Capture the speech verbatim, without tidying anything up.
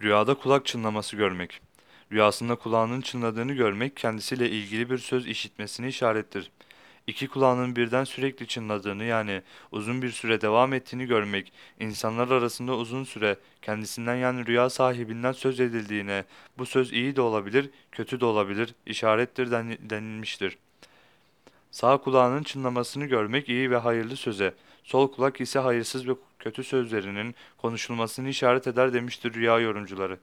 Rüyada kulak çınlaması görmek. Rüyasında kulağının çınladığını görmek, kendisiyle ilgili bir söz işitmesini işarettir. İki kulağının birden sürekli çınladığını, yani uzun bir süre devam ettiğini görmek, insanlar arasında uzun süre kendisinden, yani rüya sahibinden söz edildiğine, bu söz iyi de olabilir, kötü de olabilir, işarettir denilmiştir. Sağ kulağının çınlamasını görmek iyi ve hayırlı söze, sol kulak ise hayırsız ve kötü sözlerinin konuşulmasını işaret eder demiştir rüya yorumcuları.